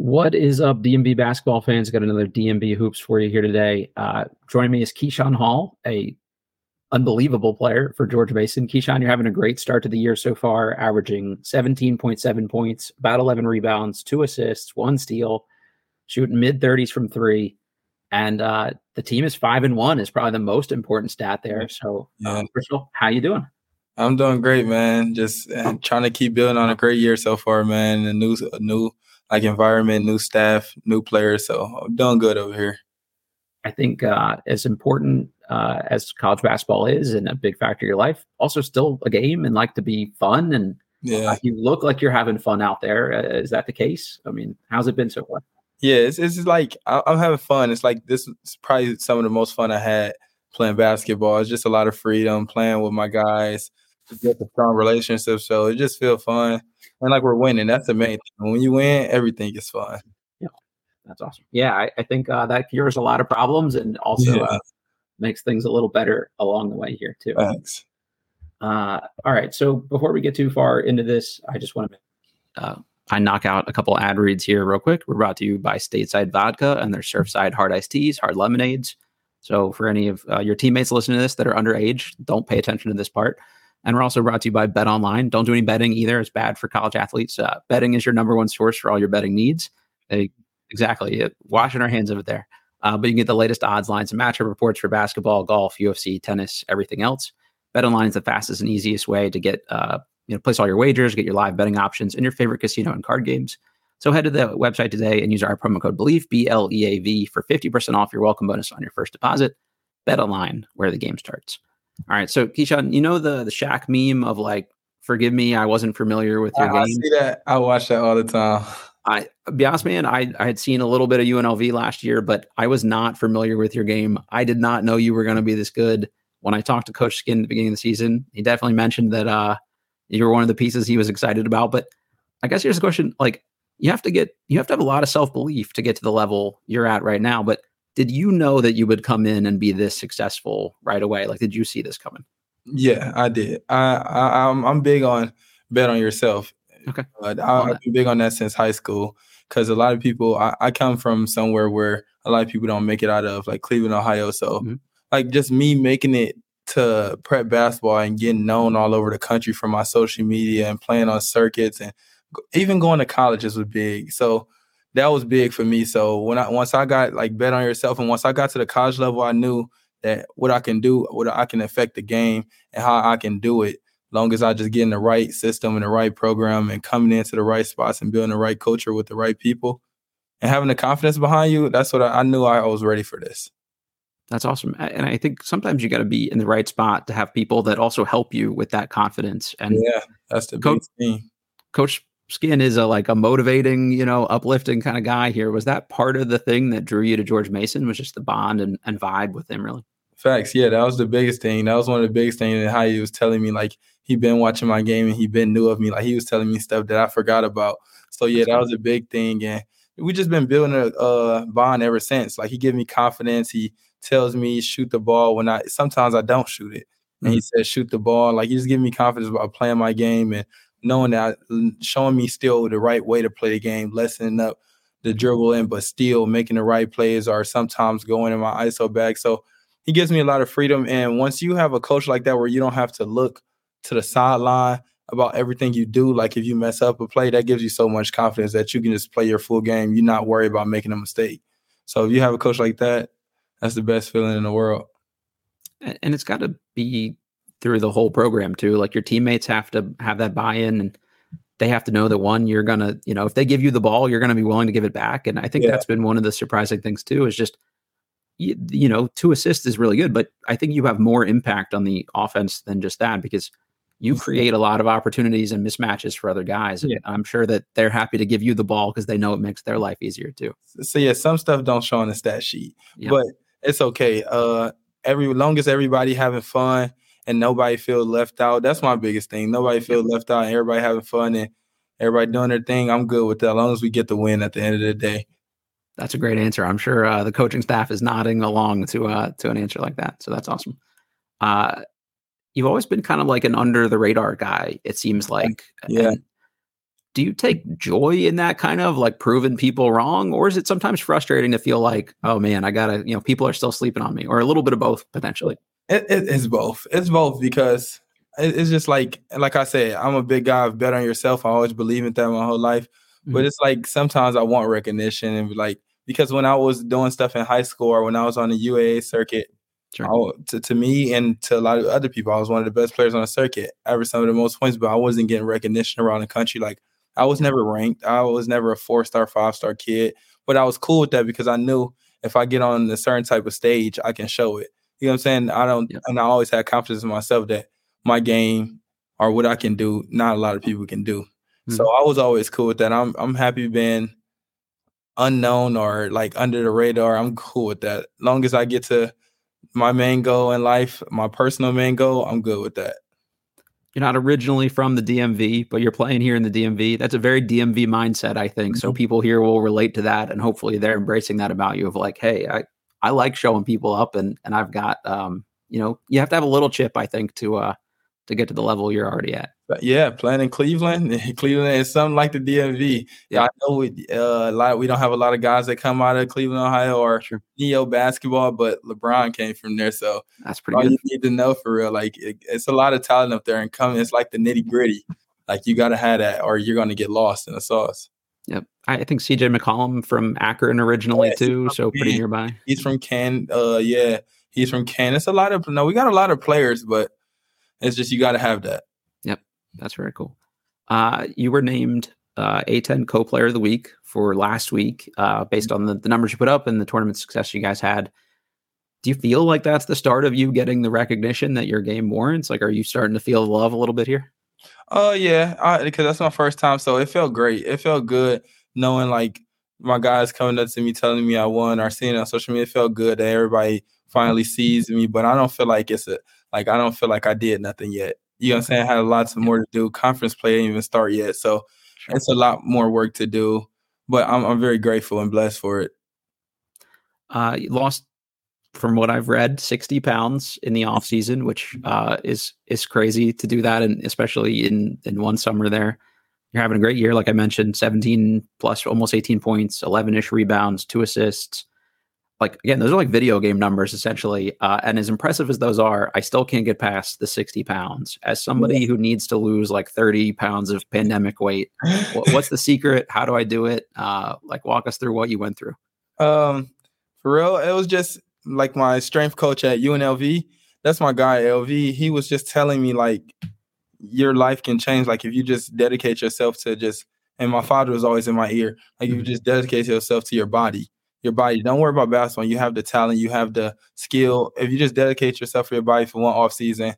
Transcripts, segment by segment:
What is up, DMV basketball fans? Got another DMV Hoops for you here today. Joining me is Keyshawn Hall, a unbelievable player for George Mason. Keyshawn, you're having a great start to the year so far, averaging 17.7 points, about 11 rebounds, 2 assists, 1 steal, shooting mid-30s from 3. And the team is 5-1 is probably the most important stat there. So, first of all, how you doing? I'm doing great, man. Just trying to keep building on a great year so far, man. A new like environment, new staff, new players. So I'm doing good over here. I think as important as college basketball is and a big factor of your life, also still a game and like to be fun. And you look like you're having fun out there. Is that the case? I mean, how's it been so far? Yeah, it's like I'm having fun. It's like this is probably some of the most fun I had playing basketball. It's just a lot of freedom, playing with my guys, get a strong relationship. So it just feels fun. And like we're winning, that's the main thing. When you win, everything is fun. Yeah, that's awesome. Yeah, I think that cures a lot of problems and also makes things a little better along the way here too. Thanks. All right. So before we get too far into this, I just want to I knock out a couple ad reads here real quick. We're brought to you by Stateside Vodka and their Surfside hard iced teas, hard lemonades. So for any of your teammates listening to this that are underage, don't pay attention to this part. And we're also brought to you by BetOnline. Don't do any betting either. It's bad for college athletes. Betting is your number one source for all your betting needs. Exactly. Washing our hands of it there. But you can get the latest odds, lines, and matchup reports for basketball, golf, UFC, tennis, everything else. BetOnline is the fastest and easiest way to get place all your wagers, get your live betting options, and your favorite casino and card games. So head to the website today and use our promo code BLEAV, BLEAV, for 50% off your welcome bonus on your first deposit. BetOnline, where the game starts. All right, so Keyshawn, you know the Shaq meme of like, "Forgive me, I wasn't familiar with your game." I see that. I watch that all the time. Be honest, man. I had seen a little bit of UNLV last year, but I was not familiar with your game. I did not know you were going to be this good. When I talked to Coach Skinn at the beginning of the season, he definitely mentioned that you were one of the pieces he was excited about. But I guess here's the question: like, you have to have a lot of self-belief to get to the level you're at right now, but did you know that you would come in and be this successful right away? Like, did you see this coming? Yeah, I did. I'm big on bet on yourself. Okay. I've been big on that since high school because a lot of people, I come from somewhere where a lot of people don't make it out of, like Cleveland, Ohio. So like just me making it to prep basketball and getting known all over the country for my social media and playing on circuits and even going to colleges was big. So that was big for me. So once I got like bet on yourself, and once I got to the college level, I knew that what I can do, what I can affect the game, and how I can do it. Long as I just get in the right system and the right program, and coming into the right spots and building the right culture with the right people, and having the confidence behind you, that's what I knew. I was ready for this. That's awesome. And I think sometimes you got to be in the right spot to have people that also help you with that confidence. And yeah, that's the big thing. Coach Skinn is a motivating, uplifting kind of guy here. Was that part of the thing that drew you to George Mason, was just the bond and vibe with him, really? Facts. Yeah, that was the biggest thing. That was one of the biggest things, and how he was telling me, like, he'd been watching my game and he'd been new of me. Like, he was telling me stuff that I forgot about. So, yeah, that was a big thing. And we just been building a bond ever since. Like, he gave me confidence. He tells me shoot the ball when sometimes I don't shoot it. And he says shoot the ball. Like, he just gave me confidence about playing my game and knowing that, showing me still the right way to play the game, lessening up the dribble in, but still making the right plays or sometimes going in my ISO bag. So he gives me a lot of freedom. And once you have a coach like that, where you don't have to look to the sideline about everything you do, like if you mess up a play, that gives you so much confidence that you can just play your full game. You're not worried about making a mistake. So if you have a coach like that, that's the best feeling in the world. And it's got to be through the whole program too. Like, your teammates have to have that buy-in, and they have to know that you're going to, if they give you the ball, you're going to be willing to give it back. And I think that's been one of the surprising things too, is just, 2 assists is really good, but I think you have more impact on the offense than just that, because you create a lot of opportunities and mismatches for other guys. Yeah. And I'm sure that they're happy to give you the ball because they know it makes their life easier too. So yeah, some stuff don't show on the stat sheet, but it's okay. Long as everybody having fun, and nobody feels left out. That's my biggest thing. Nobody feels left out, and everybody having fun and everybody doing their thing. I'm good with that, as long as we get the win at the end of the day. That's a great answer. I'm sure the coaching staff is nodding along to an answer like that. So that's awesome. You've always been kind of like an under the radar guy, it seems like. Yeah. And do you take joy in that kind of like proving people wrong? Or is it sometimes frustrating to feel like, oh man, I gotta, you know, people are still sleeping on me, or a little bit of both potentially? It's both. It's both, because it's just like I said, I'm a big guy of bet on yourself. I always believe in that my whole life. Mm-hmm. But it's like, sometimes I want recognition, and like, because when I was doing stuff in high school or when I was on the UAA circuit, sure, to me and to a lot of other people, I was one of the best players on the circuit, averaged some of the most points, but I wasn't getting recognition around the country. Like, I was never ranked. I was never a 4-star, 5-star kid, but I was cool with that because I knew if I get on a certain type of stage, I can show it. You know what I'm saying? And I always had confidence in myself that my game or what I can do, not a lot of people can do. Mm-hmm. So I was always cool with that. I'm happy being unknown or like under the radar. I'm cool with that. Long as I get to my main goal in life, my personal main goal, I'm good with that. You're not originally from the DMV, but you're playing here in the DMV. That's a very DMV mindset, I think. So people here will relate to that, and hopefully they're embracing that about you of like, hey, I like showing people up, and I've got, you know, you have to have a little chip, I think, to get to the level you're already at. But yeah, playing in Cleveland. Cleveland is something like the DMV. Yeah, I know we don't have a lot of guys that come out of Cleveland, Ohio, or sure, neo basketball, but LeBron came from there, so that's pretty all good. You need to know for real. Like it's a lot of talent up there, and coming, it's like the nitty gritty. Like you gotta have that, or you're gonna get lost in the sauce. Yep, I think CJ McCollum from Akron originally too, so pretty nearby. He's from Cannes. He's from Cannes. It's a lot of we got a lot of players, but it's just you got to have that. Yep, that's very cool. You were named A10 Co-Player of the Week for last week based on the numbers you put up and the tournament success you guys had. Do you feel like that's the start of you getting the recognition that your game warrants? Like, are you starting to feel love a little bit here? Yeah, because that's my first time, so it felt great. It felt good knowing, like, my guys coming up to me telling me I won or seeing it on social media. It felt good that everybody finally sees me, but I don't feel like it's a – like, I don't feel like I did nothing yet. You know what I'm saying? I had lots more to do. Conference play didn't even start yet. So sure, it's a lot more work to do. But I'm very grateful and blessed for it. You lost, from what I've read, 60 pounds in the offseason, which is crazy to do that, and especially in one summer there. You're having a great year. Like I mentioned, 17 plus almost 18 points, 11-ish rebounds, 2 assists. Like, again, those are like video game numbers, essentially. And as impressive as those are, I still can't get past the 60 pounds. As somebody who needs to lose like 30 pounds of pandemic weight, what's the secret? How do I do it? Like, walk us through what you went through. For real, it was just like my strength coach at UNLV. That's my guy, LV. He was just telling me, like, your life can change. Like, if you just dedicate yourself to just, and my father was always in my ear, like, if you just dedicate yourself to your body. Your body. Don't worry about basketball. You have the talent. You have the skill. If you just dedicate yourself to your body for one off season,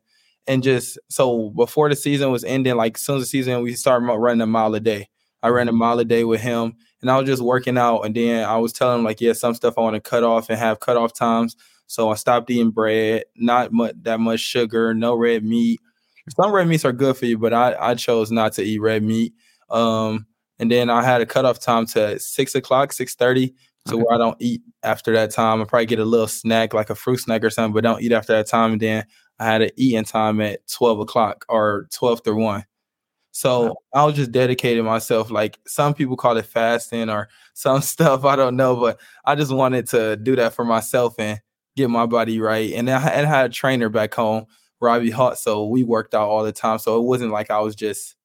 and just so before the season was ending, like as soon as the season, we started running a mile a day. I ran a mile a day with him, and I was just working out. And then I was telling him, like, yeah, some stuff I want to cut off and have cut off times. So I stopped eating bread, not that much sugar, no red meat. Some red meats are good for you, but I chose not to eat red meat. And then I had a cutoff time to 6 o'clock, 6:30. So where I don't eat after that time. I probably get a little snack, like a fruit snack or something, but don't eat after that time. And then I had an eating time at 12 o'clock or 12 to 1. So I was just dedicating myself. Like, some people call it fasting or some stuff. I don't know, but I just wanted to do that for myself and get my body right. And then I had a trainer back home, Robbie Hott, so we worked out all the time. So it wasn't like I was just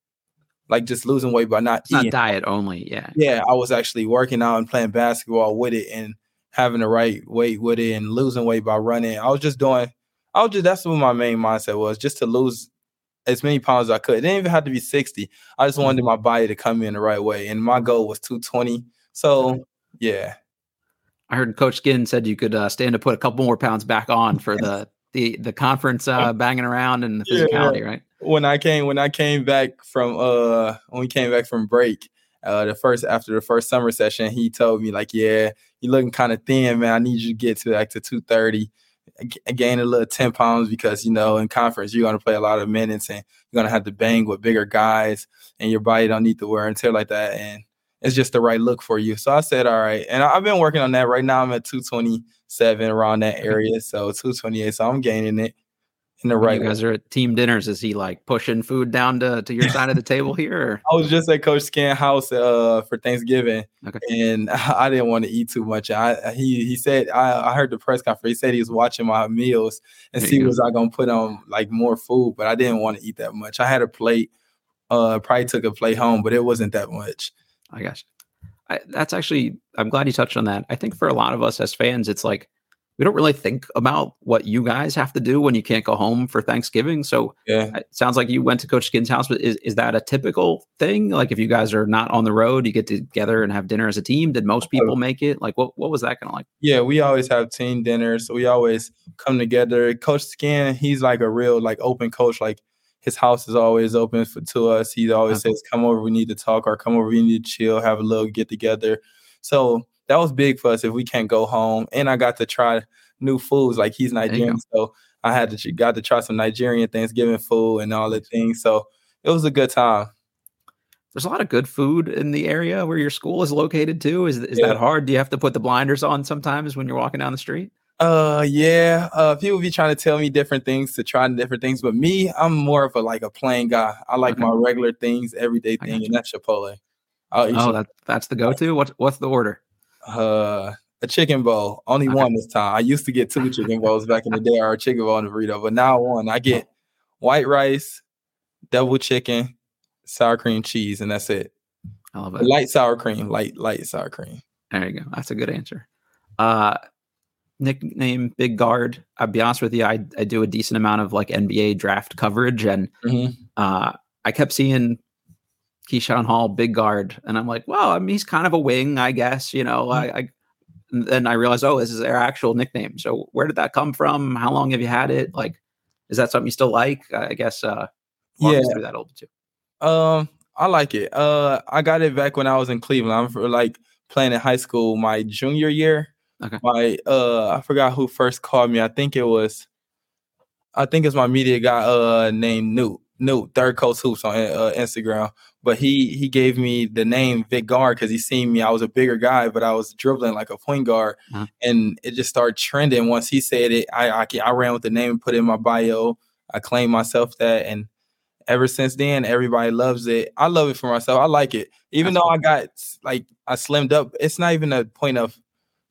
losing weight by not eating. Not diet only, yeah. Yeah, I was actually working out and playing basketball with it and having the right weight with it and losing weight by running. That's what my main mindset was, just to lose as many pounds as I could. It didn't even have to be 60. I just wanted my body to come in the right way. And my goal was 220. So, yeah. I heard Coach Skinn said you could stand to put a couple more pounds back on for the conference banging around and the physicality, right? When we came back from break, after the first summer session, he told me, like, yeah, you're looking kind of thin, man. I need you to get to like to 230, gain a little 10 pounds because, you know, in conference, you're going to play a lot of minutes and you're going to have to bang with bigger guys and your body don't need to wear and tear like that. And it's just the right look for you. So I said, all right. And I've been working on that. Right now I'm at 227 around that area. So 228. So I'm gaining it. in the right way. You guys are at team dinners. Is he like pushing food down to your side of the table here? Or? I was just at Coach Skinn's house for Thanksgiving, okay, and I didn't want to eat too much. He said I heard the press conference. He said he was watching my meals and see was I gonna put on like more food, but I didn't want to eat that much. I had a plate. Probably took a plate home, but it wasn't that much. I got you. That's actually, I'm glad you touched on that. I think for a lot of us as fans, it's like, we don't really think about what you guys have to do when you can't go home for Thanksgiving. So yeah, it sounds like you went to Coach Skinn's house, but is that a typical thing? Like if you guys are not on the road, you get together and have dinner as a team. Did most people make it? Like what was that kind of like? Yeah, we always have team dinners. So we always come together. Coach Skinn, he's like a real like open coach. Like his house is always open to us. He always says, come over, we need to talk, or come over, we need to chill, have a little get together. So that was big for us if we can't go home. And I got to try new foods. Like he's Nigerian, so I got to try some Nigerian Thanksgiving food and all the things. So it was a good time. There's a lot of good food in the area where your school is located too. Is that hard? Do you have to put the blinders on sometimes when you're walking down the street? People be trying to tell me different things to try different things, but me, I'm more of a plain guy. I like my regular things, everyday thing, and that's Chipotle. That's the go-to. What's the order? A chicken bowl. Only one this time. I used to get 2 chicken bowls back in the day, or a chicken bowl and a burrito, but now one. I get white rice, double chicken, sour cream, cheese, and that's it. I love it. Light sour cream, light sour cream. There you go. That's a good answer. Nickname Big Guard. I'll be honest with you. I do a decent amount of like NBA draft coverage, and I kept seeing Keyshawn Hall, Big Guard, and I'm like, well, I mean, he's kind of a wing, I guess, you know. Then I realized, this is their actual nickname. So where did that come from? How long have you had it? Like, is that something you still like? I guess walk us through that a little bit too. I like it. I got it back when I was in Cleveland. I'm playing in high school my junior year. Okay. I forgot who first called me. I think it's my media guy named Newt, Third Coast Hoops on Instagram. But he gave me the name Big Guard because he seen me. I was a bigger guy, but I was dribbling like a point guard, and it just started trending. Once he said it, I ran with the name and put it in my bio. I claimed myself that, and ever since then, everybody loves it. I love it for myself. I like it, even though I got I slimmed up. It's not even a point of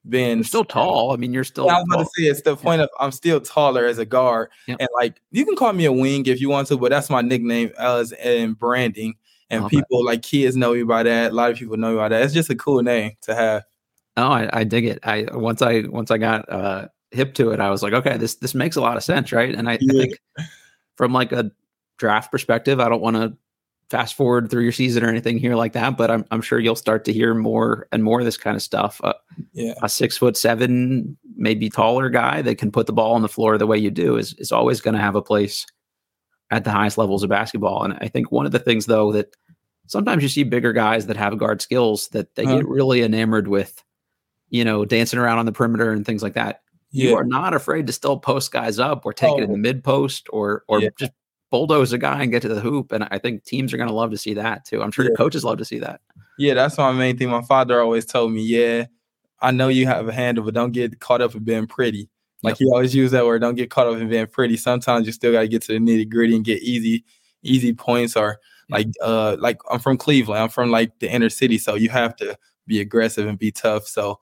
been still tall. I mean, you're still. I was about to say it's the point of I'm still taller as a guard, and you can call me a wing if you want to, but that's my nickname as in branding, and people like kids know me by that. A lot of people know me by that. It's just a cool name to have. Oh, I dig it. Once I got hip to it, I was like, okay, this makes a lot of sense, right? And I think from a draft perspective, I don't want to fast forward through your season or anything here like that, but I'm sure you'll start to hear more and more of this kind of stuff. A 6'7", maybe taller guy that can put the ball on the floor the way you do is always going to have a place at the highest levels of basketball. And I think one of the things though, that sometimes you see bigger guys that have guard skills that they get really enamored with, you know, dancing around on the perimeter and things like that. Yeah. You are not afraid to still post guys up or take it in the mid post or just bulldoze a guy and get to the hoop, and I think teams are going to love to see that too. I'm sure your coaches love to see that. Yeah, that's my main thing. My father always told me, I know you have a handle, but don't get caught up in being pretty. He always used that word, don't get caught up in being pretty. Sometimes you still got to get to the nitty-gritty and get easy points, or I'm from Cleveland. I'm from the inner city, so you have to be aggressive and be tough. So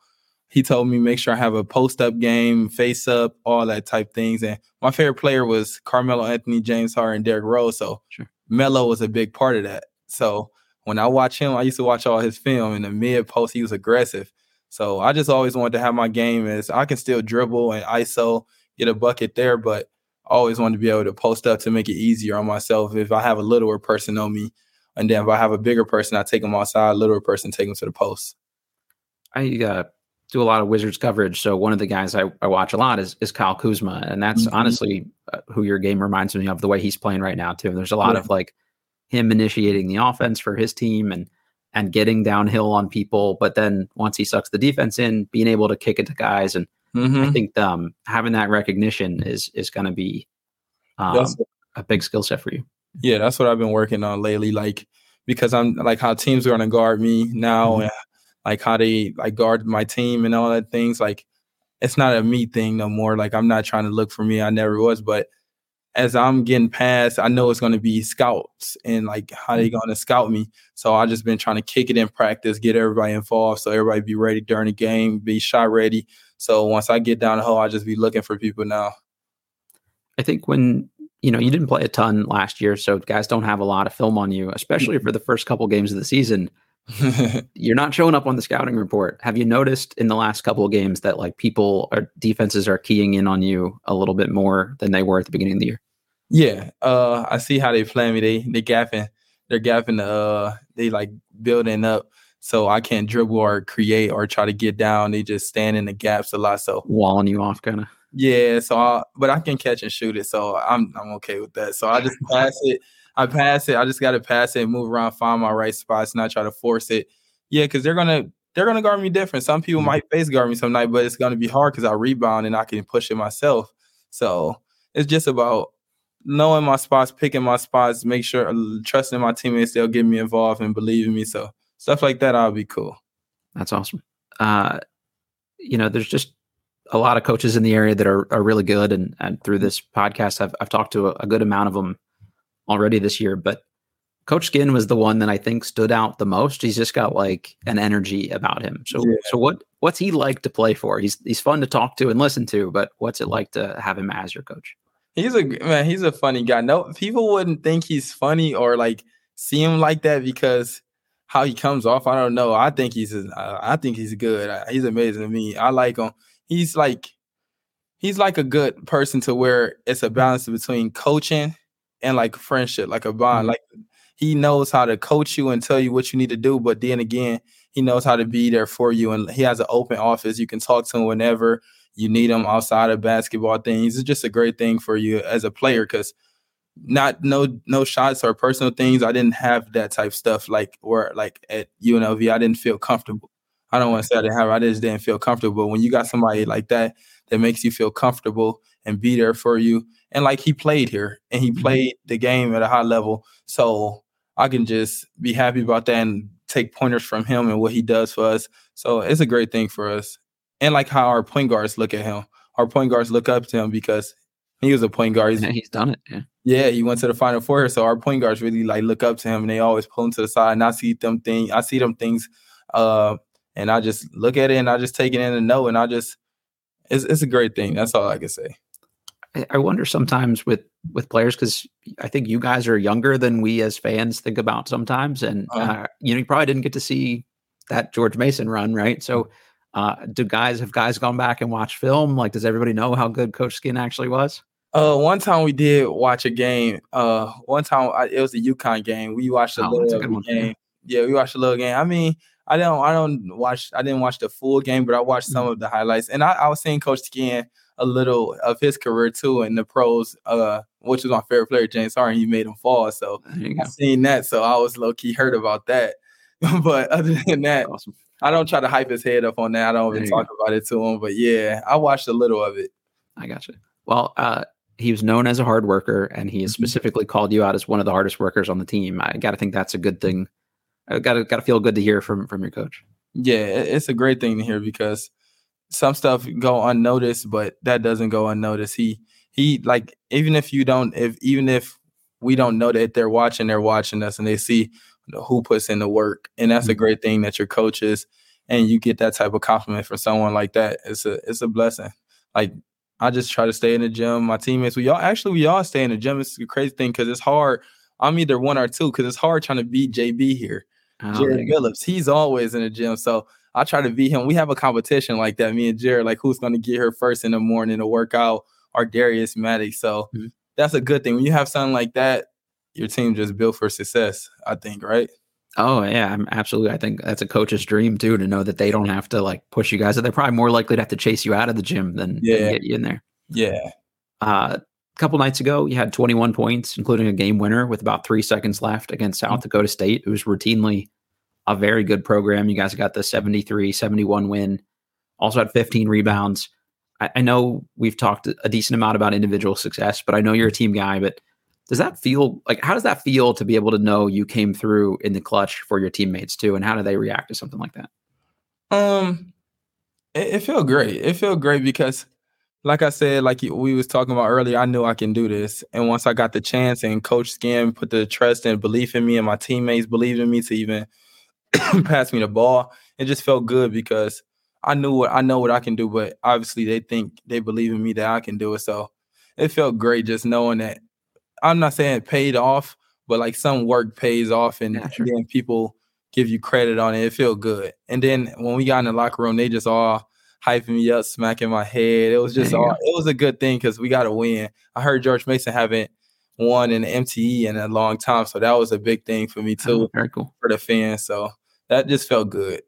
he told me, make sure I have a post-up game, face-up, all that type things. And my favorite player was Carmelo Anthony, James Harden, and Derrick Rose. So Melo was a big part of that. So when I watch him, I used to watch all his film. In the mid-post, he was aggressive. So I just always wanted to have my game as I can still dribble and ISO, get a bucket there, but I always wanted to be able to post up to make it easier on myself. If I have a littler person on me, and then if I have a bigger person, I take them outside, littler person, take them to the post. I do a lot of Wizards coverage. So one of the guys I watch a lot is Kyle Kuzma. And that's honestly who your game reminds me of, the way he's playing right now too. And there's a lot of him initiating the offense for his team and getting downhill on people. But then once he sucks the defense in, being able to kick it to guys. And I think having that recognition is going to be a big skill set for you. Yeah. That's what I've been working on lately. Because I'm how teams are going to guard me now. And how they guard my team and all that things. It's not a me thing no more. I'm not trying to look for me. I never was. But as I'm getting past, I know it's going to be scouts and like how they going to scout me. So I just been trying to kick it in practice, get everybody involved, so everybody be ready during the game, be shot ready. So once I get down the hole, I just be looking for people now. I think when, you know, you didn't play a ton last year, so guys don't have a lot of film on you, especially for the first couple games of the season. You're not showing up on the scouting report. Have you noticed in the last couple of games that like people or defenses are keying in on you a little bit more than they were at the beginning of the year? Yeah. I see how they play me. They're gapping. They like building up. So I can't dribble or create or try to get down. They just stand in the gaps a lot. So walling you off kind of. Yeah. So, but I can catch and shoot it. So I'm okay with that. So I just pass it. I just got to pass it and move around, find my right spots, not try to force it. Yeah, because they're gonna guard me different. Some people might face guard me some night, but it's going to be hard because I rebound and I can push it myself. So it's just about knowing my spots, picking my spots, make sure, trusting my teammates, they'll get me involved and believe in me. So stuff like that, I'll be cool. That's awesome. You know, there's just a lot of coaches in the area that are really good. And through this podcast, I've talked to a good amount of them already this year, but Coach Skinn was the one that I think stood out the most. He's just got like an energy about him. So what's he like to play for? He's fun to talk to and listen to, but what's it like to have him as your coach? He's a funny guy. No, people wouldn't think he's funny or like see him like that because how he comes off. I don't know. I think he's good. He's amazing to me. I like him. He's like a good person to where it's a balance between coaching and like friendship, like a bond. Like he knows how to coach you and tell you what you need to do, but then again, he knows how to be there for you. And he has an open office. You can talk to him whenever you need him outside of basketball things. It's just a great thing for you as a player because no shots or personal things. I didn't have that type of stuff like at UNLV. I didn't feel comfortable. I don't want to say I didn't have it. I just didn't feel comfortable. When you got somebody like that that makes you feel comfortable and be there for you. And like he played here and he played the game at a high level. So I can just be happy about that and take pointers from him and what he does for us. So it's a great thing for us. And like how our point guards look at him. Our point guards look up to him because he was a point guard. He's done it. Yeah. Yeah, he went to the Final Four. So our point guards really like look up to him and they always pull him to the side. And I see them things. And I just look at it and I just take it in and know. And I just, it's a great thing. That's all I can say. I wonder sometimes with players, because I think you guys are younger than we as fans think about sometimes. And, you probably didn't get to see that George Mason run, right? So have guys gone back and watched film? Like, does everybody know how good Coach Skinn actually was? One time we did watch a game. It was a UConn game. We watched a little game. Yeah, we watched a little game. I mean, I didn't watch the full game, but I watched some of the highlights. And I was seeing Coach Skinn a little of his career too in the pros, which was my favorite player, James Harden. He made him fall. So I've seen that. So I was low-key hurt about that. But other than that, awesome. I don't try to hype his head up on that. I don't even talk about it to him. But yeah, I watched a little of it. I gotcha. Well, he was known as a hard worker, and he has specifically called you out as one of the hardest workers on the team. I got to think that's a good thing. I gotta feel good to hear from your coach. Yeah, it's a great thing to hear because some stuff go unnoticed, but that doesn't go unnoticed. He like even if we don't know that they're watching us and they see who puts in the work, and that's a great thing that your coach is, and you get that type of compliment from someone like that. It's a blessing. Like I just try to stay in the gym. My teammates, we all stay in the gym. It's a crazy thing because it's hard. I'm either one or two because it's hard trying to beat JB here. Jared Billups, he's always in the gym. So I try to beat him. We have a competition like that, me and Jared, like who's going to get here first in the morning to work out, or Darius Maddox. So that's a good thing. When you have something like that, your team just built for success, I think, right? Oh, yeah, absolutely. I think that's a coach's dream, too, to know that they don't have to like push you guys. They're probably more likely to have to chase you out of the gym than get you in there. Yeah. A couple nights ago, you had 21 points, including a game winner with about 3 seconds left against South Dakota State. It was routinely a very good program. You guys got the 73-71 win. Also had 15 rebounds. I know we've talked a decent amount about individual success, but I know you're a team guy. But does that feel like? How does that feel to be able to know you came through in the clutch for your teammates too? And how do they react to something like that? It felt great. It felt great because. like I said, like we was talking about earlier, I knew I can do this. And once I got the chance and Coach Skinn put the trust and belief in me and my teammates believed in me to even pass me the ball, it just felt good because I know what I can do, but obviously they believe in me that I can do it. So it felt great just knowing that. I'm not saying it paid off, but like some work pays off and then people give you credit on it. It felt good. And then when we got in the locker room, they just all hyping me up, smacking my head. It was just it was a good thing because we got to win. I heard George Mason haven't won in the MTE in a long time. So that was a big thing for me too. Very cool. For the fans. So that just felt good.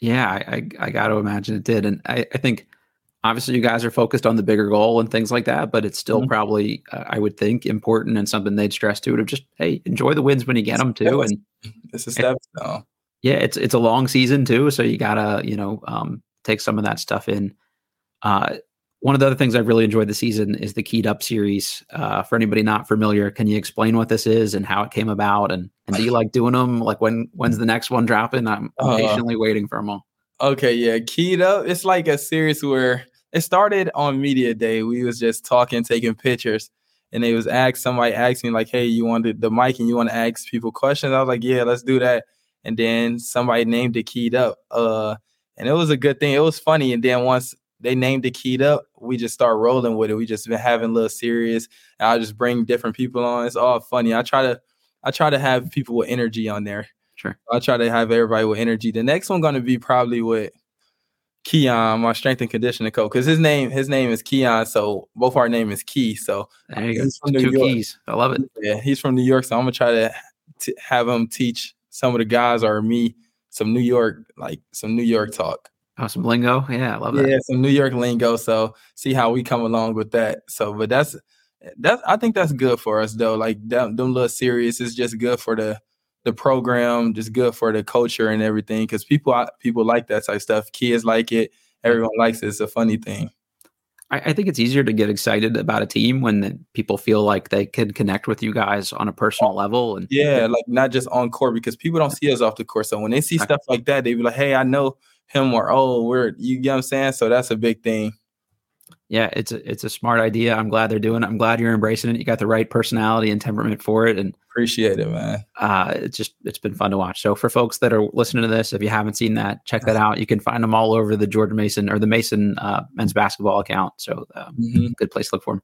Yeah, I got to imagine it did. And I think obviously you guys are focused on the bigger goal and things like that, but it's still probably, I would think, important and something they'd stress to it of just, hey, enjoy the wins when you get them too. And it's a step. Yeah, it's a long season too. So you got to, take some of that stuff in. One of the other things I've really enjoyed this season is the Key'd Up series. For anybody not familiar, can you explain what this is and how it came about? And do you like doing them? Like when's the next one dropping? I'm patiently waiting for them all. Okay, yeah. Key'd Up, it's like a series where it started on media day. We was just talking, taking pictures. And they was somebody asked me like, hey, you wanted the mic and you want to ask people questions? I was like, yeah, let's do that. And then somebody named it Key'd Up. And it was a good thing. It was funny. And then once they named it Key'd Up, we just start rolling with it. We just been having little series. I just bring different people on. It's all funny. I try to have people with energy on there. Sure. I try to have everybody with energy. The next one gonna be probably with Keon, my strength and conditioning coach, because his name is Keon. So both our name is Key. So there you go. Two Keys. I love it. Yeah, he's from New York. So I'm gonna try to have him teach some of the guys or me some New York talk. Oh, some lingo. Yeah, I love that. Yeah, some New York lingo. So see how we come along with that. So, but that's I think that's good for us though. Like them little series is just good for the program, just good for the culture and everything. Because people like that type of stuff. Kids like it. Everyone likes it. It's a funny thing. I think it's easier to get excited about a team when people feel like they can connect with you guys on a personal level. And yeah, like not just on court, because people don't see us off the court. So when they see stuff like that, they be like, hey, I know him, or, oh, you know what I'm saying? So that's a big thing. Yeah, it's a smart idea. I'm glad they're doing it. I'm glad you're embracing it. You got the right personality and temperament for it. And appreciate it, man. It's been fun to watch. So for folks that are listening to this, if you haven't seen that, check that out. You can find them all over the George Mason or the Mason men's basketball account. So good place to look for them.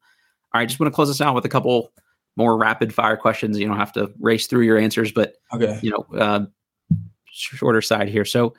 All right, just want to close this out with a couple more rapid fire questions. You don't have to race through your answers, but shorter side here. So.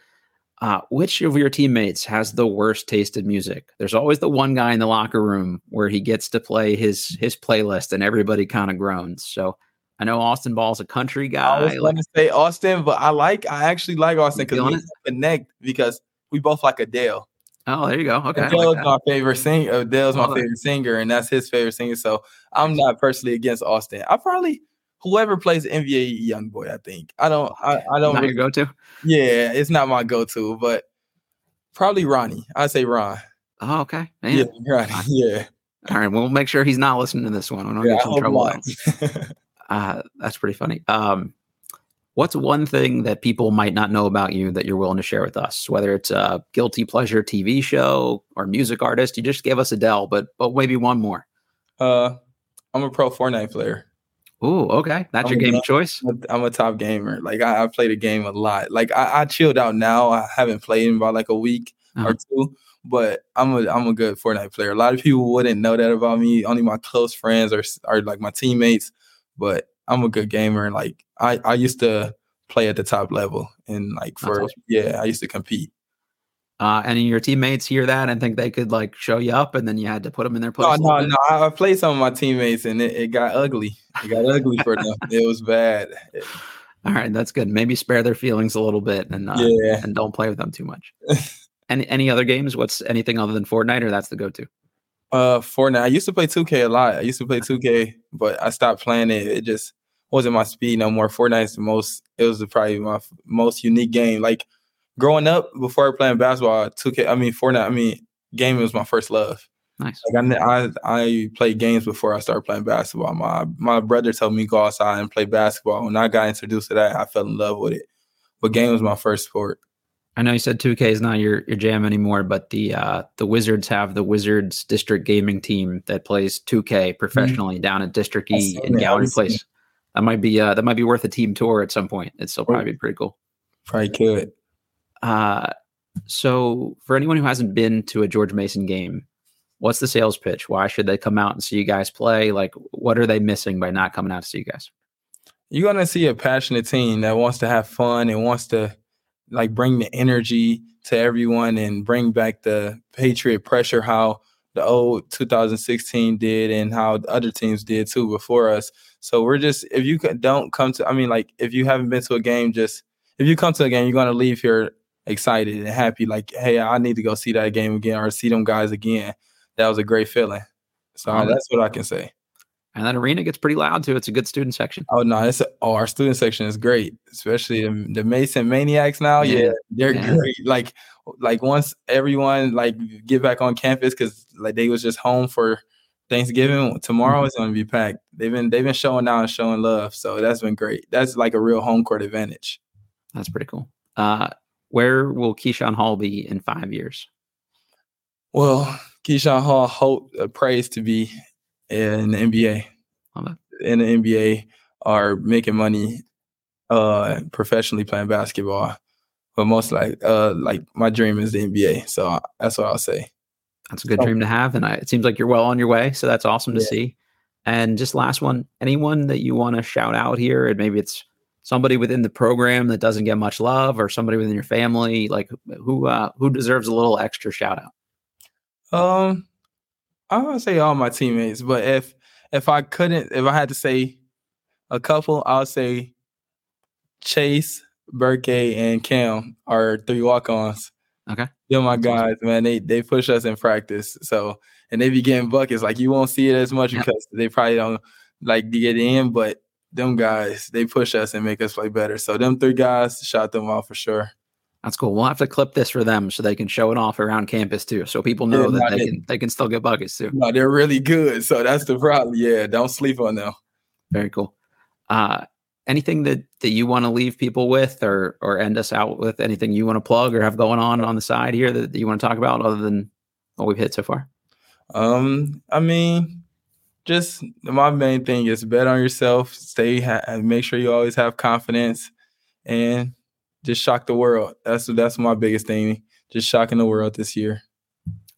Which of your teammates has the worst taste in music? There's always the one guy in the locker room where he gets to play his playlist and everybody kind of groans. So I know Austin Ball's a country guy. I was going to say Austin, but I actually like Austin because we connect because we both like Adele. Oh, there you go. Okay. Adele's my favorite singer. Adele's my favorite singer, and that's his favorite singer. So I'm not personally against Austin. I probably... Whoever plays NBA YoungBoy, I think. I don't. Not your go-to? Yeah, it's not my go-to, but probably Ronnie. I'd say Ron. Oh, okay. Man. Yeah, Ronnie. Yeah. All right, we'll make sure he's not listening to this one. I don't get in trouble. That's pretty funny. What's one thing that people might not know about you that you're willing to share with us? Whether it's a guilty pleasure TV show or music artist, you just gave us Adele, but maybe one more. I'm a pro Fortnite player. Ooh, okay. That's your game of choice? I'm a top gamer. Like, I play the game a lot. Like, I chilled out now. I haven't played in about, like, a week or two. But I'm a good Fortnite player. A lot of people wouldn't know that about me. Only my close friends are like, my teammates. But I'm a good gamer. And, like, I used to play at the top level. And, like, I used to compete. Any of your teammates hear that and think they could like show you up, and then you had to put them in their place? No. I played some of my teammates, and it got ugly. It got ugly for them. It was bad. All right, that's good. Maybe spare their feelings a little bit, and and don't play with them too much. Any other games? What's anything other than Fortnite, or that's the go-to? Fortnite. I used to play 2K a lot. I used to play 2K, but I stopped playing it. It just wasn't my speed no more. Fortnite's it was probably my most unique game. Like. Growing up, before playing basketball, Fortnite. Gaming was my first love. Nice. Like I played games before I started playing basketball. My brother told me go outside and play basketball. When I got introduced to that, I fell in love with it. But game was my first sport. I know you said 2K is not your jam anymore, but the Wizards have the Wizards District Gaming team that plays 2K professionally down at District E in Gallery Place. That might be worth a team tour at some point. It'd still probably be pretty cool. Probably could. So for anyone who hasn't been to a George Mason game, what's the sales pitch? Why should they come out and see you guys play? Like, what are they missing by not coming out to see you guys? You're going to see a passionate team that wants to have fun and wants to like bring the energy to everyone and bring back the Patriot pressure, how the old 2016 did and how other teams did too before us. So we're just, if you don't come to, I mean, like if you haven't been to a game, just if you come to a game, you're going to leave here excited and happy. Like, hey, I need to go see that game again or see them guys again. That was a great feeling. So that's what I can say. And that arena gets pretty loud too. It's a good student section. Oh no, our student section is great, especially the Mason Maniacs now. Yeah, they're great. Like once everyone like get back on campus, because like they was just home for Thanksgiving. Tomorrow is going to be packed. They've been showing out and showing love. So that's been great. That's like a real home court advantage. That's pretty cool. Where will Keyshawn Hall be in 5 years? Well, Keyshawn Hall prays to be in the NBA. In the NBA are making money professionally playing basketball. But most like my dream is the NBA. So that's what I'll say. That's a good dream to have. And it seems like you're well on your way. So that's awesome to see. And just last one, anyone that you want to shout out here, and maybe it's somebody within the program that doesn't get much love or somebody within your family, like who deserves a little extra shout out? I would say all my teammates, but if I had to say a couple, I'll say Chase, Burke, and Cam are three walk-ons. Okay. They're my guys, man. They push us in practice. So, and they be getting buckets. Like, you won't see it as much because they probably don't like to get in, but them guys, they push us and make us play better. So them three guys, shout them out for sure. That's cool. We'll have to clip this for them so they can show it off around campus too, so people know that they can still get buckets too. No, they're really good, so that's the problem. Yeah, don't sleep on them. Very cool. Anything that you want to leave people with or end us out with? Anything you want to plug or have going on the side here that you want to talk about other than what we've hit so far? I mean, just my main thing is bet on yourself. Make sure you always have confidence and just shock the world. That's my biggest thing. Just shocking the world this year.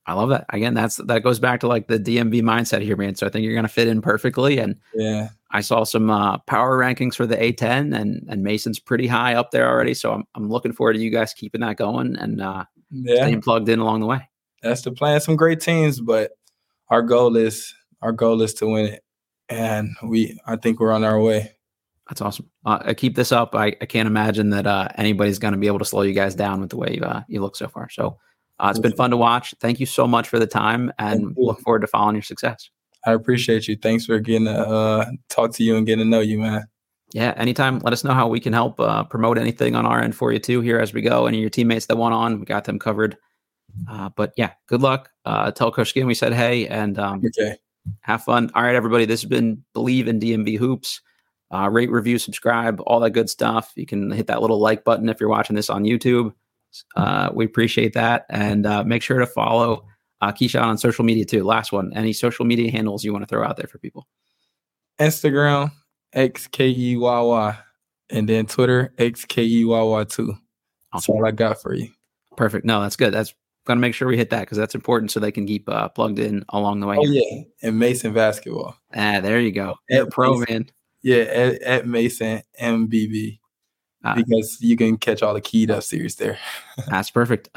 I love that. Again, that goes back to like the DMV mindset here, man. So I think you're going to fit in perfectly. And yeah, I saw some power rankings for the A10, and Mason's pretty high up there already. So I'm looking forward to you guys keeping that going and staying plugged in along the way. That's the plan. Some great teams, but our goal is to win it, and I think we're on our way. That's awesome. Keep this up. I can't imagine that anybody's going to be able to slow you guys down with the way you look so far. So it's been fun to watch. Thank you so much for the time, and look forward to following your success. I appreciate you. Thanks for getting to talk to you and getting to know you, man. Yeah, anytime. Let us know how we can help promote anything on our end for you too here as we go. Any of your teammates that want on, we got them covered. But yeah, good luck. Tell Coach Skinn we said hey, and have fun. All right, everybody. This has been Believe in DMV Hoops. Rate, review, subscribe, all that good stuff. You can hit that little like button if you're watching this on YouTube. We appreciate that. And make sure to follow Keyshawn on social media too. Last one, any social media handles you want to throw out there for people? Instagram, XKEYY. And then Twitter, XKEYY2. That's all I got for you. Perfect. No, that's good. That's going to make sure we hit that because that's important so they can keep plugged in along the way. Oh, yeah. And Mason Basketball. Ah, there you go. You're pro, man. Yeah, at Mason MBB, because you can catch all the Key'd Up series there. That's perfect.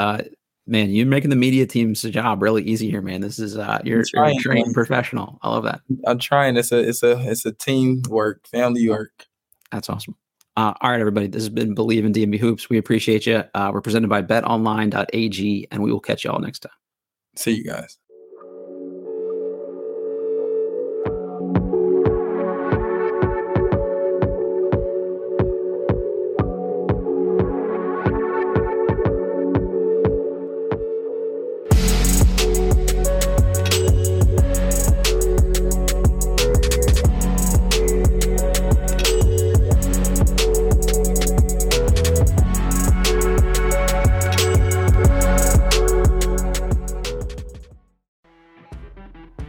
Man, you're making the media team's job really easy here, man. This is you're a trained professional. I love that. I'm trying. It's a team work, family work. That's awesome. All right, everybody. This has been Believe in DMV Hoops. We appreciate you. We're presented by BetOnline.ag, and we will catch you all next time. See you guys.